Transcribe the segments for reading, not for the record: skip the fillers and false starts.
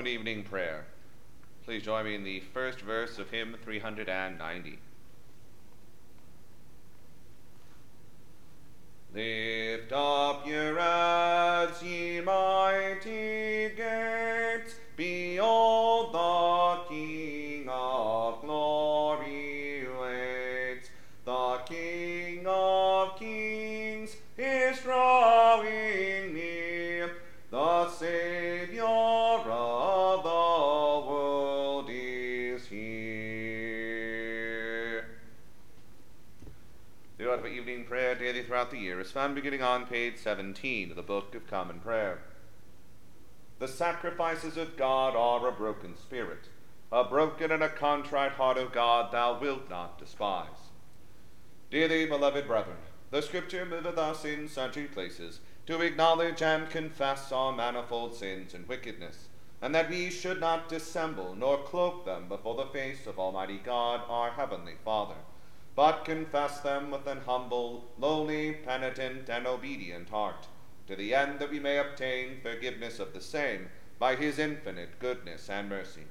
Good evening prayer. Please join me in the first verse of hymn 390. Lift up your heads, ye mighty gates, behold the King of glory waits, the King of kings is drawing near, the Savior of the world is here. The order for evening prayer daily throughout the year is found beginning on page 17 of the Book of Common Prayer. The sacrifices of God are a broken spirit, a broken and a contrite heart, O God, thou wilt not despise. Dearly beloved brethren, the Scripture moveth us in sundry places to acknowledge and confess our manifold sins and wickedness, and that we should not dissemble nor cloak them before the face of Almighty God, our Heavenly Father, but confess them with an humble, lowly, penitent, and obedient heart, to the end that we may obtain forgiveness of the same by his infinite goodness and mercy.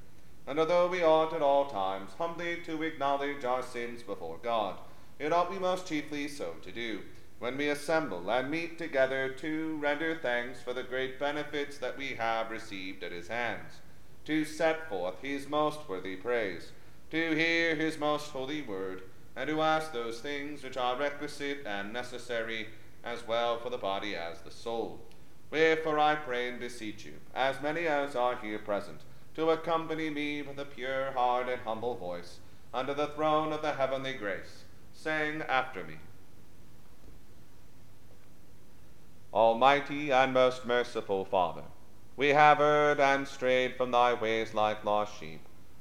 And although we ought at all times humbly to acknowledge our sins before God, it ought we most chiefly so to do when we assemble and meet together to render thanks for the great benefits that we have received at his hands, to set forth his most worthy praise, to hear his most holy word, and to ask those things which are requisite and necessary as well for the body as the soul. Wherefore I pray and beseech you, as many as are here present, to accompany me with a pure heart and humble voice, under the throne of the heavenly grace, saying after me. Almighty and most merciful Father, we have erred and strayed from thy ways like lost sheep.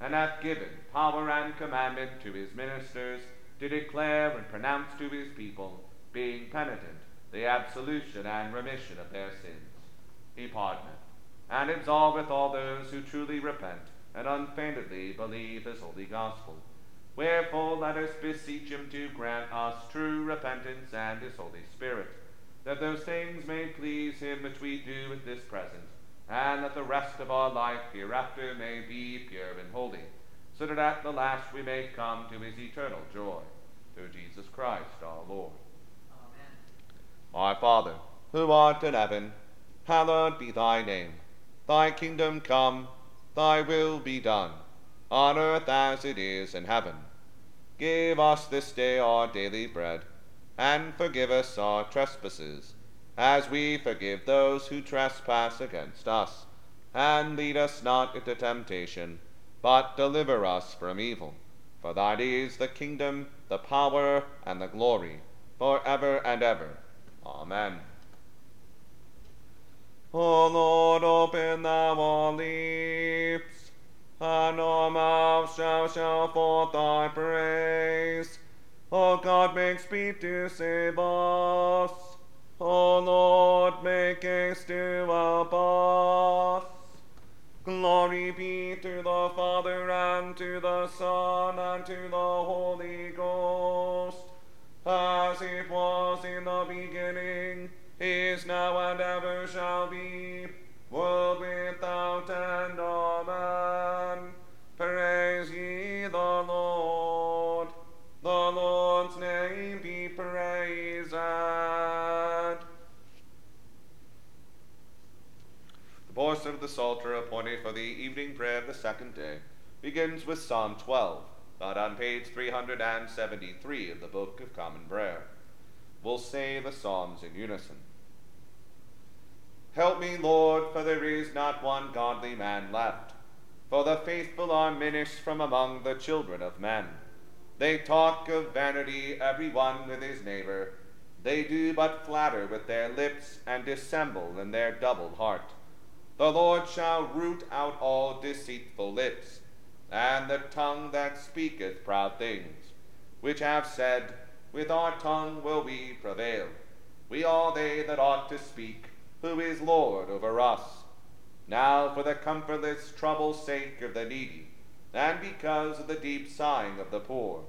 and hath given power and commandment to his ministers to declare and pronounce to his people, being penitent, the absolution and remission of their sins. He pardoneth, and absolveth all those who truly repent and unfeignedly believe his holy gospel. Wherefore let us beseech him to grant us true repentance and his Holy Spirit, that those things may please him which we do at this present, and that the rest of our life hereafter may be pure and holy, so that at the last we may come to his eternal joy. Through Jesus Christ our Lord. Amen. Our Father, who art in heaven, hallowed be thy name. Thy kingdom come, thy will be done, on earth as it is in heaven. Give us this day our daily bread, and forgive us our trespasses, as we forgive those who trespass against us. And lead us not into temptation, but deliver us from evil. For thine is the kingdom, the power, and the glory, for ever and ever. Amen. O Lord, open thou our lips, and our mouth shall shout forth thy praise. O God, make speed to save us. O Lord, make haste to help us. Glory be to the Father, and to the Son, and to the Holy Ghost, as it was in the beginning, is now, and ever shall be, world without end. Amen. Praise ye the Lord. The Lord's name be praised. Portion of the Psalter appointed for the evening prayer of the second day begins with Psalm 12, but on page 373 of the Book of Common Prayer. We'll say the Psalms in unison. Help me, Lord, for there is not one godly man left. For the faithful are minished from among the children of men. They talk of vanity, every one with his neighbor. They do but flatter with their lips and dissemble in their double heart. The Lord shall root out all deceitful lips, and the tongue that speaketh proud things, which have said, With our tongue will we prevail. We are they that ought to speak, who is Lord over us. Now for the comfortless trouble's sake of the needy, and because of the deep sighing of the poor,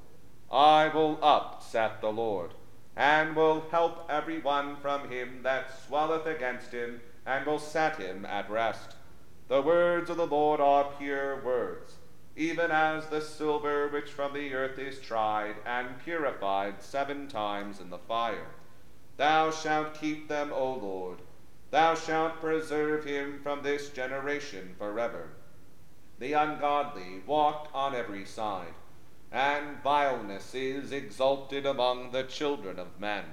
I will up, saith the Lord, and will help every one from him that swelleth against him, and will set him at rest. The words of the Lord are pure words, even as the silver which from the earth is tried and purified 7 times in the fire. Thou shalt keep them, O Lord. Thou shalt preserve him from this generation forever. The ungodly walk on every side, and vileness is exalted among the children of men.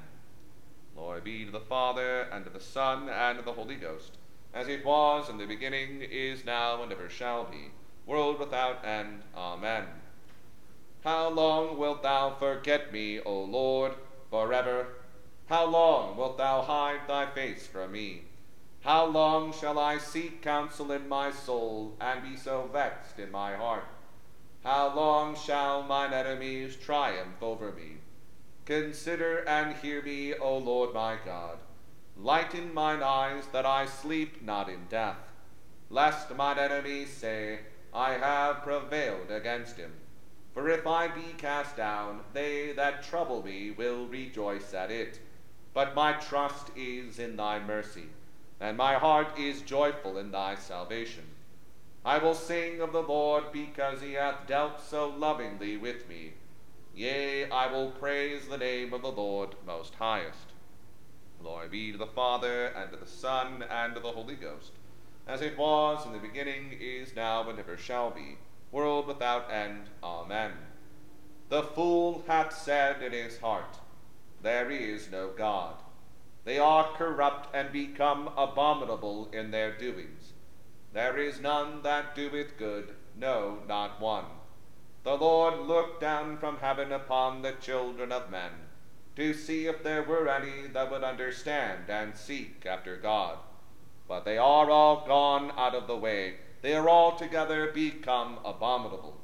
Glory be to the Father, and to the Son, and to the Holy Ghost, as it was in the beginning, is now, and ever shall be, world without end. Amen. How long wilt thou forget me, O Lord, forever? How long wilt thou hide thy face from me? How long shall I seek counsel in my soul, and be so vexed in my heart? How long shall mine enemies triumph over me? Consider and hear me, O Lord my God. Lighten mine eyes, that I sleep not in death, lest mine enemies say, I have prevailed against him. For if I be cast down, they that trouble me will rejoice at it. But my trust is in thy mercy, and my heart is joyful in thy salvation. I will sing of the Lord, because he hath dealt so lovingly with me. Yea, I will praise the name of the Lord most highest. Glory be to the Father, and to the Son, and to the Holy Ghost, as it was in the beginning, is now, and ever shall be, world without end. Amen. The fool hath said in his heart, There is no God. They are corrupt and become abominable in their doings. There is none that doeth good, no, not one. The Lord looked down from heaven upon the children of men, to see if there were any that would understand and seek after God. But they are all gone out of the way, they are altogether become abominable.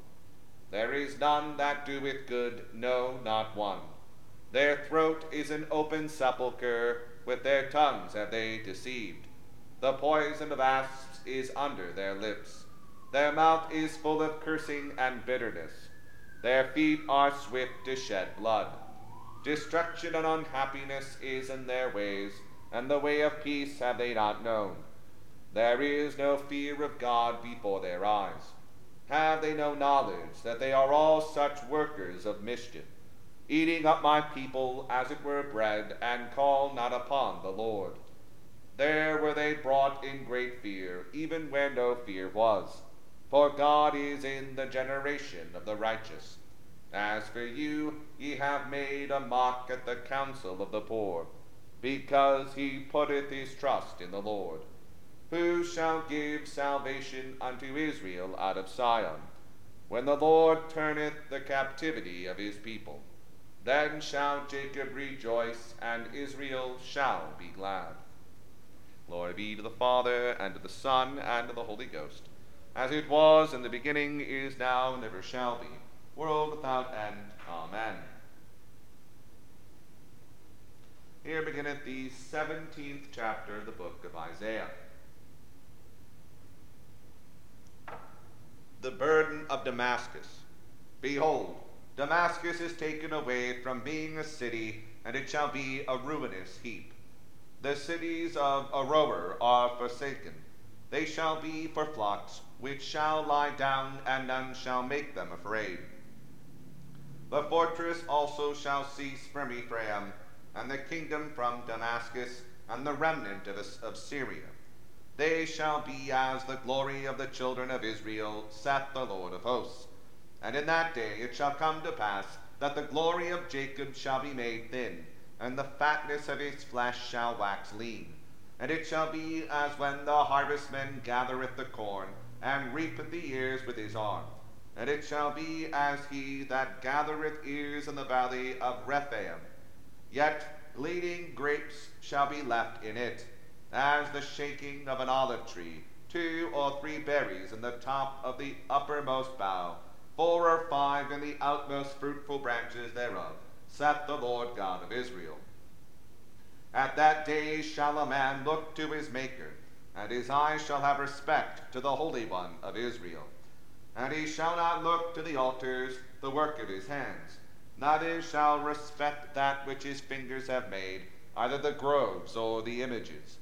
There is none that doeth good, no, not one. Their throat is an open sepulchre, with their tongues have they deceived. The poison of asps is under their lips. Their mouth is full of cursing and bitterness. Their feet are swift to shed blood. Destruction and unhappiness is in their ways, and the way of peace have they not known. There is no fear of God before their eyes. Have they no knowledge that they are all such workers of mischief, eating up my people as it were bread, and call not upon the Lord? There were they brought in great fear, even where no fear was. For God is in the generation of the righteous. As for you, ye have made a mock at the counsel of the poor, because he putteth his trust in the Lord. Who shall give salvation unto Israel out of Sion? When the Lord turneth the captivity of his people, then shall Jacob rejoice, and Israel shall be glad. Glory be to the Father, and to the Son, and to the Holy Ghost, as it was in the beginning, is now, and ever shall be, world without end. Amen. Here beginneth the 17th chapter of the book of Isaiah. The burden of Damascus. Behold, Damascus is taken away from being a city, and it shall be a ruinous heap. The cities of Aroer are forsaken. They shall be for flocks, which shall lie down, and none shall make them afraid. The fortress also shall cease from Ephraim, and the kingdom from Damascus, and the remnant of Syria. They shall be as the glory of the children of Israel, saith the Lord of hosts. And in that day it shall come to pass that the glory of Jacob shall be made thin, and the fatness of his flesh shall wax lean. And it shall be as when the harvestman gathereth the corn, and reapeth the ears with his arm. And it shall be as he that gathereth ears in the valley of Rephaim. Yet bleeding grapes shall be left in it, as the shaking of an olive tree, 2 or 3 berries in the top of the uppermost bough, 4 or 5 in the outmost fruitful branches thereof, saith the Lord God of Israel. At that day shall a man look to his Maker, and his eyes shall have respect to the Holy One of Israel. And he shall not look to the altars, the work of his hands, neither shall respect that which his fingers have made, either the groves or the images.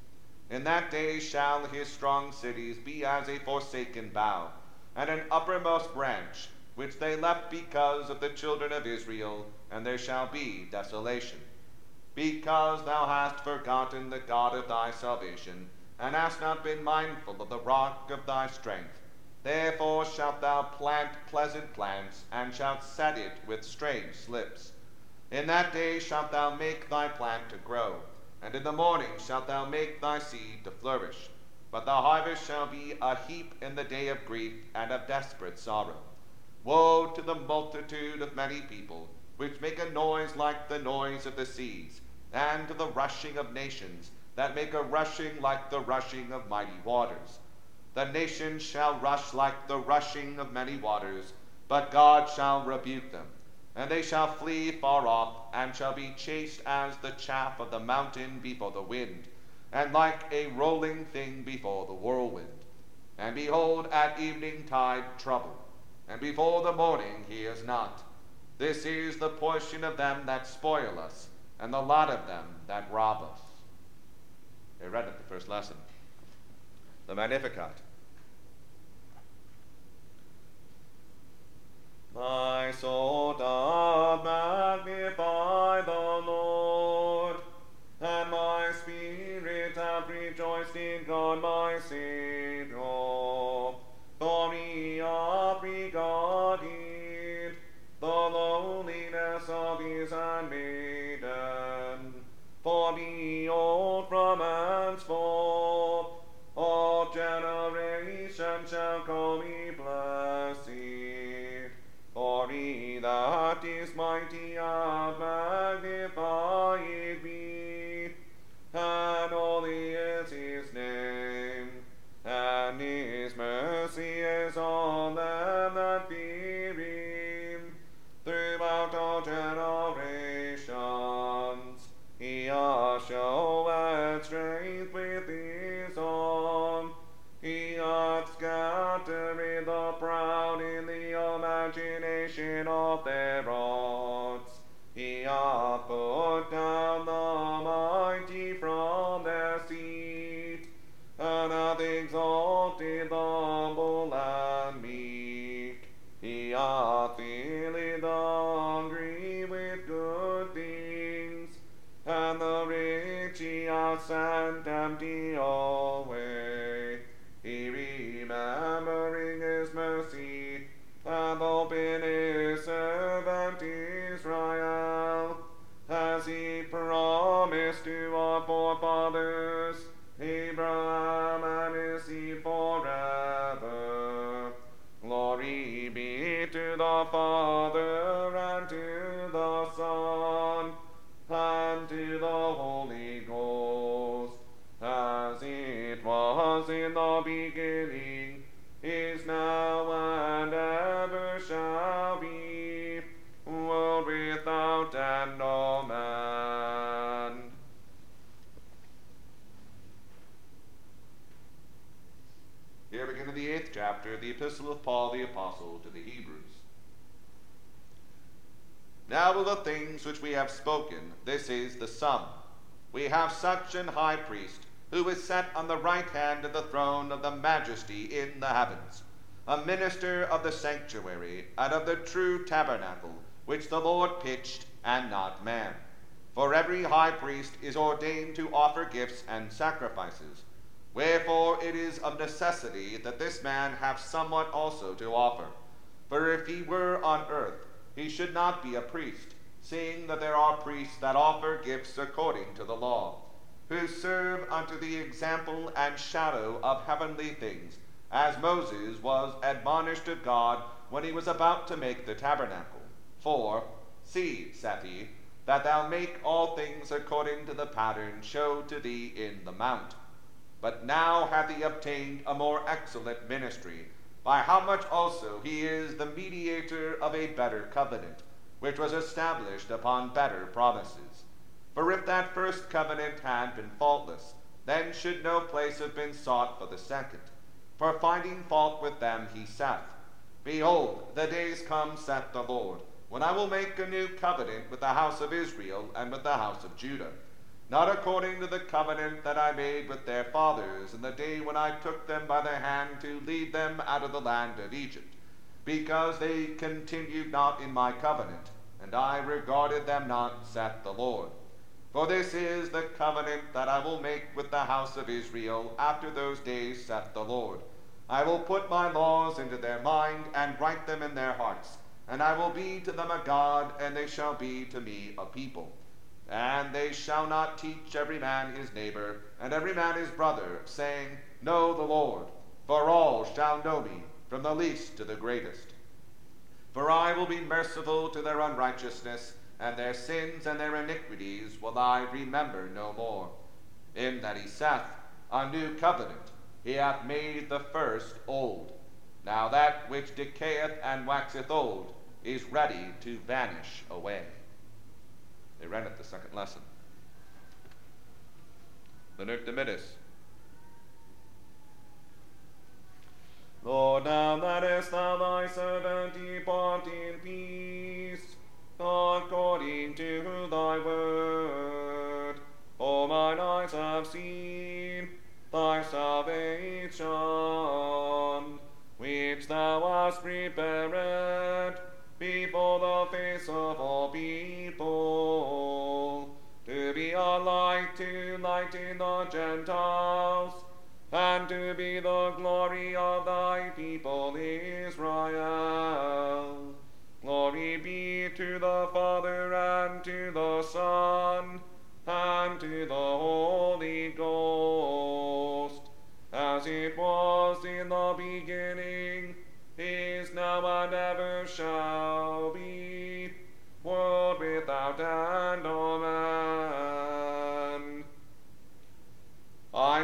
In that day shall his strong cities be as a forsaken bough, and an uppermost branch, which they left because of the children of Israel, and there shall be desolation. Because thou hast forgotten the God of thy salvation, and hast not been mindful of the rock of thy strength, therefore shalt thou plant pleasant plants, and shalt set it with strange slips. In that day shalt thou make thy plant to grow, and in the morning shalt thou make thy seed to flourish. But the harvest shall be a heap in the day of grief and of desperate sorrow. Woe to the multitude of many people, which make a noise like the noise of the seas, and to the rushing of nations, that make a rushing like the rushing of mighty waters. The nations shall rush like the rushing of many waters, but God shall rebuke them. And they shall flee far off, and shall be chased as the chaff of the mountain before the wind, and like a rolling thing before the whirlwind. And behold, at evening tide trouble, and before the morning he is not. This is the portion of them that spoil us, and the lot of them that rob us. They read it the first lesson. The Magnificat. My soul doth magnify the Lord, and my spirit hath rejoiced in God my Saviour, for he hath regarded the lowliness of his handmaiden. For behold, from henceforth all generations shall call me blessed, for he that is mighty hath magnified me, and holy is his name, and his mercy is on them that fear him throughout all generations. He hath showed strength with his arm, he hath scattered the proud in the imagination of their hearts. He hath put down the mighty from their seat, and hath exalted the humble and meek. He hath filled the hungry with good things, and the rich he hath sent empty away. He remembering his mercy, hath opened his servant Israel, as he promised to our forefathers, Abraham and his seed forever. Glory be to the Father, and to the Son, and to the Holy Ghost, as it was in the beginning, is now, and ever shall be, world without end, Amen. Here beginning the 8th chapter, the Epistle of Paul the Apostle to the Hebrews. Now of the things which we have spoken, this is the sum. We have such an high priest, who is set on the right hand of the throne of the majesty in the heavens, a minister of the sanctuary and of the true tabernacle, which the Lord pitched and not man. For every high priest is ordained to offer gifts and sacrifices, Wherefore it is of necessity that this man have somewhat also to offer. For if he were on earth, he should not be a priest, seeing that there are priests that offer gifts according to the law, who serve unto the example and shadow of heavenly things, as Moses was admonished of God when he was about to make the tabernacle. For, see, saith he, that thou make all things according to the pattern showed to thee in the mount. But now hath he obtained a more excellent ministry, by how much also he is the mediator of a better covenant, which was established upon better promises. For if that first covenant had been faultless, then should no place have been sought for the second. For finding fault with them he saith, Behold, the days come, saith the Lord, when I will make a new covenant with the house of Israel and with the house of Judah, not according to the covenant that I made with their fathers in the day when I took them by the hand to lead them out of the land of Egypt, because they continued not in my covenant, and I regarded them not, saith the Lord. For this is the covenant that I will make with the house of Israel after those days, saith the Lord. I will put my laws into their mind, and write them in their hearts, and I will be to them a God, and they shall be to me a people. And they shall not teach every man his neighbor, and every man his brother, saying, Know the Lord, for all shall know me, from the least to the greatest. For I will be merciful to their unrighteousness, and their sins and their iniquities will I remember no more. In that he saith, A new covenant, he hath made the first old. Now that which decayeth and waxeth old is ready to vanish away. They read it the second lesson. The Nunc Dimittis. Lord, now lettest thou thy servant depart in peace, according to thy word. For mine eyes have seen thy salvation, which thou hast prepared before the face of all people, to be a light to lighten the Gentiles, and to be the glory of thy people Israel. Glory be to the Father, and to the Son, and to the Holy Ghost, as it was in the beginning, is now and ever shall be, world without end. Amen. I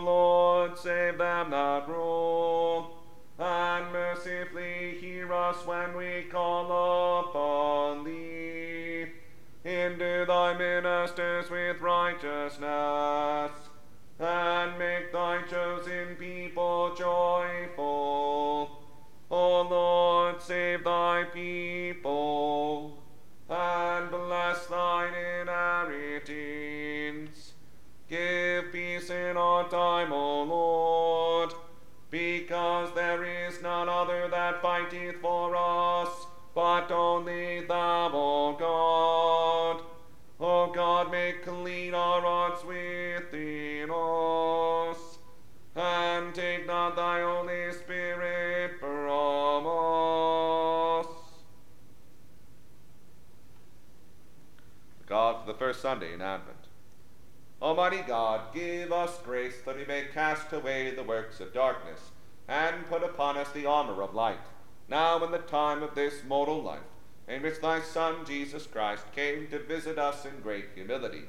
Lord, save them that rule, and mercifully hear us. us when we call upon thee. Endue thy ministers with righteousness, and make thy chosen people joyful. O Lord, save thy people, and bless thine inheritance. Give peace in our time, O Lord, because there is none other that fighteth for us, but only thou, O God. O God, make clean our hearts within us, and take not thy Holy Spirit from us. God for the first Sunday in Advent. Almighty God, give us grace that we may cast away the works of darkness, and put upon us the armor of light, now in the time of this mortal life, in which thy Son Jesus Christ came to visit us in great humility,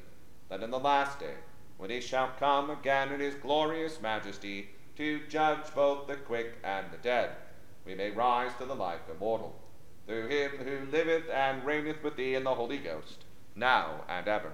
that in the last day, when he shall come again in his glorious majesty, to judge both the quick and the dead, we may rise to the life immortal, through him who liveth and reigneth with thee in the Holy Ghost, now and ever.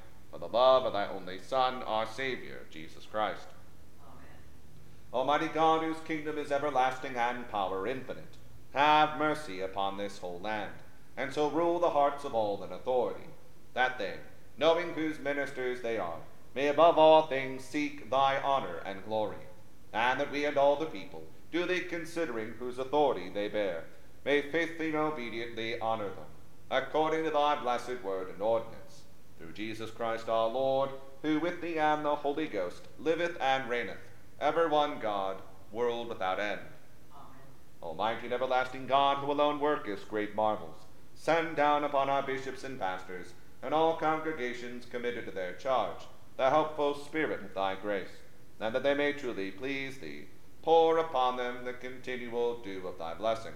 for the love of thy only Son, our Saviour, Jesus Christ. Amen. Almighty God, whose kingdom is everlasting and power infinite, have mercy upon this whole land, and so rule the hearts of all in authority, that they, knowing whose ministers they are, may above all things seek thy honour and glory, and that we and all the people, duly considering whose authority they bear, may faithfully and obediently honour them, according to thy blessed word and ordinance. Through Jesus Christ our Lord, who with thee and the Holy Ghost liveth and reigneth, ever one God, world without end. Amen. Almighty and everlasting God, who alone workest great marvels, send down upon our bishops and pastors, and all congregations committed to their charge, the helpful spirit of thy grace, and that they may truly please thee. Pour upon them the continual dew of thy blessing.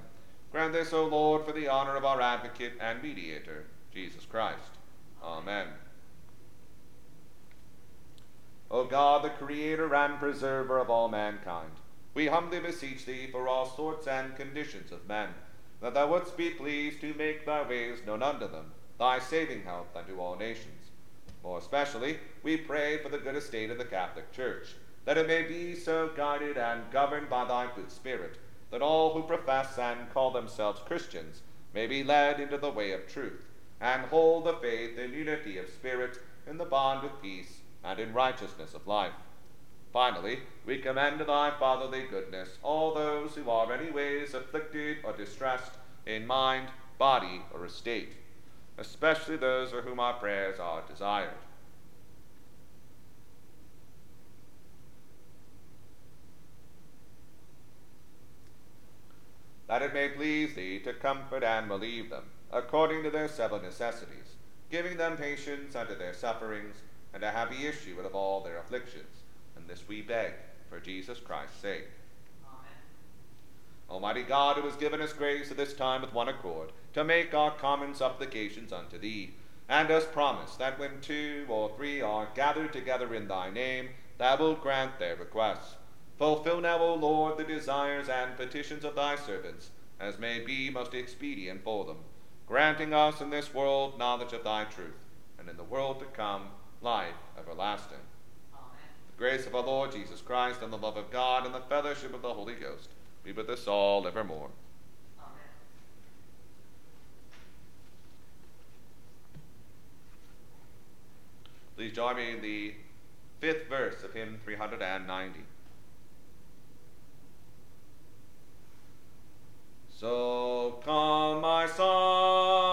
Grant this, O Lord, for the honor of our advocate and mediator, Jesus Christ. Amen. O God, the creator and preserver of all mankind, we humbly beseech thee for all sorts and conditions of men, that thou wouldst be pleased to make thy ways known unto them, thy saving health unto all nations. More especially, we pray for the good estate of the Catholic Church, that it may be so guided and governed by thy good spirit, that all who profess and call themselves Christians may be led into the way of truth, and hold the faith in unity of spirit, in the bond of peace, and in righteousness of life. Finally, we commend to thy fatherly goodness all those who are any ways afflicted or distressed in mind, body, or estate, especially those for whom our prayers are desired. That it may please thee to comfort and relieve them, according to their several necessities, giving them patience unto their sufferings, and a happy issue out of all their afflictions. And this we beg, for Jesus Christ's sake. Amen. Almighty God, who has given us grace at this time with one accord, to make our common supplications unto thee, and us promise that when two or three are gathered together in thy name, thou wilt grant their requests. Fulfill now, O Lord, the desires and petitions of thy servants, as may be most expedient for them, granting us in this world knowledge of thy truth, and in the world to come life everlasting. Amen. The grace of our Lord Jesus Christ, and the love of God, and the fellowship of the Holy Ghost be with us all evermore. Amen. Please join me in the 5th verse of hymn 390. So come, my son.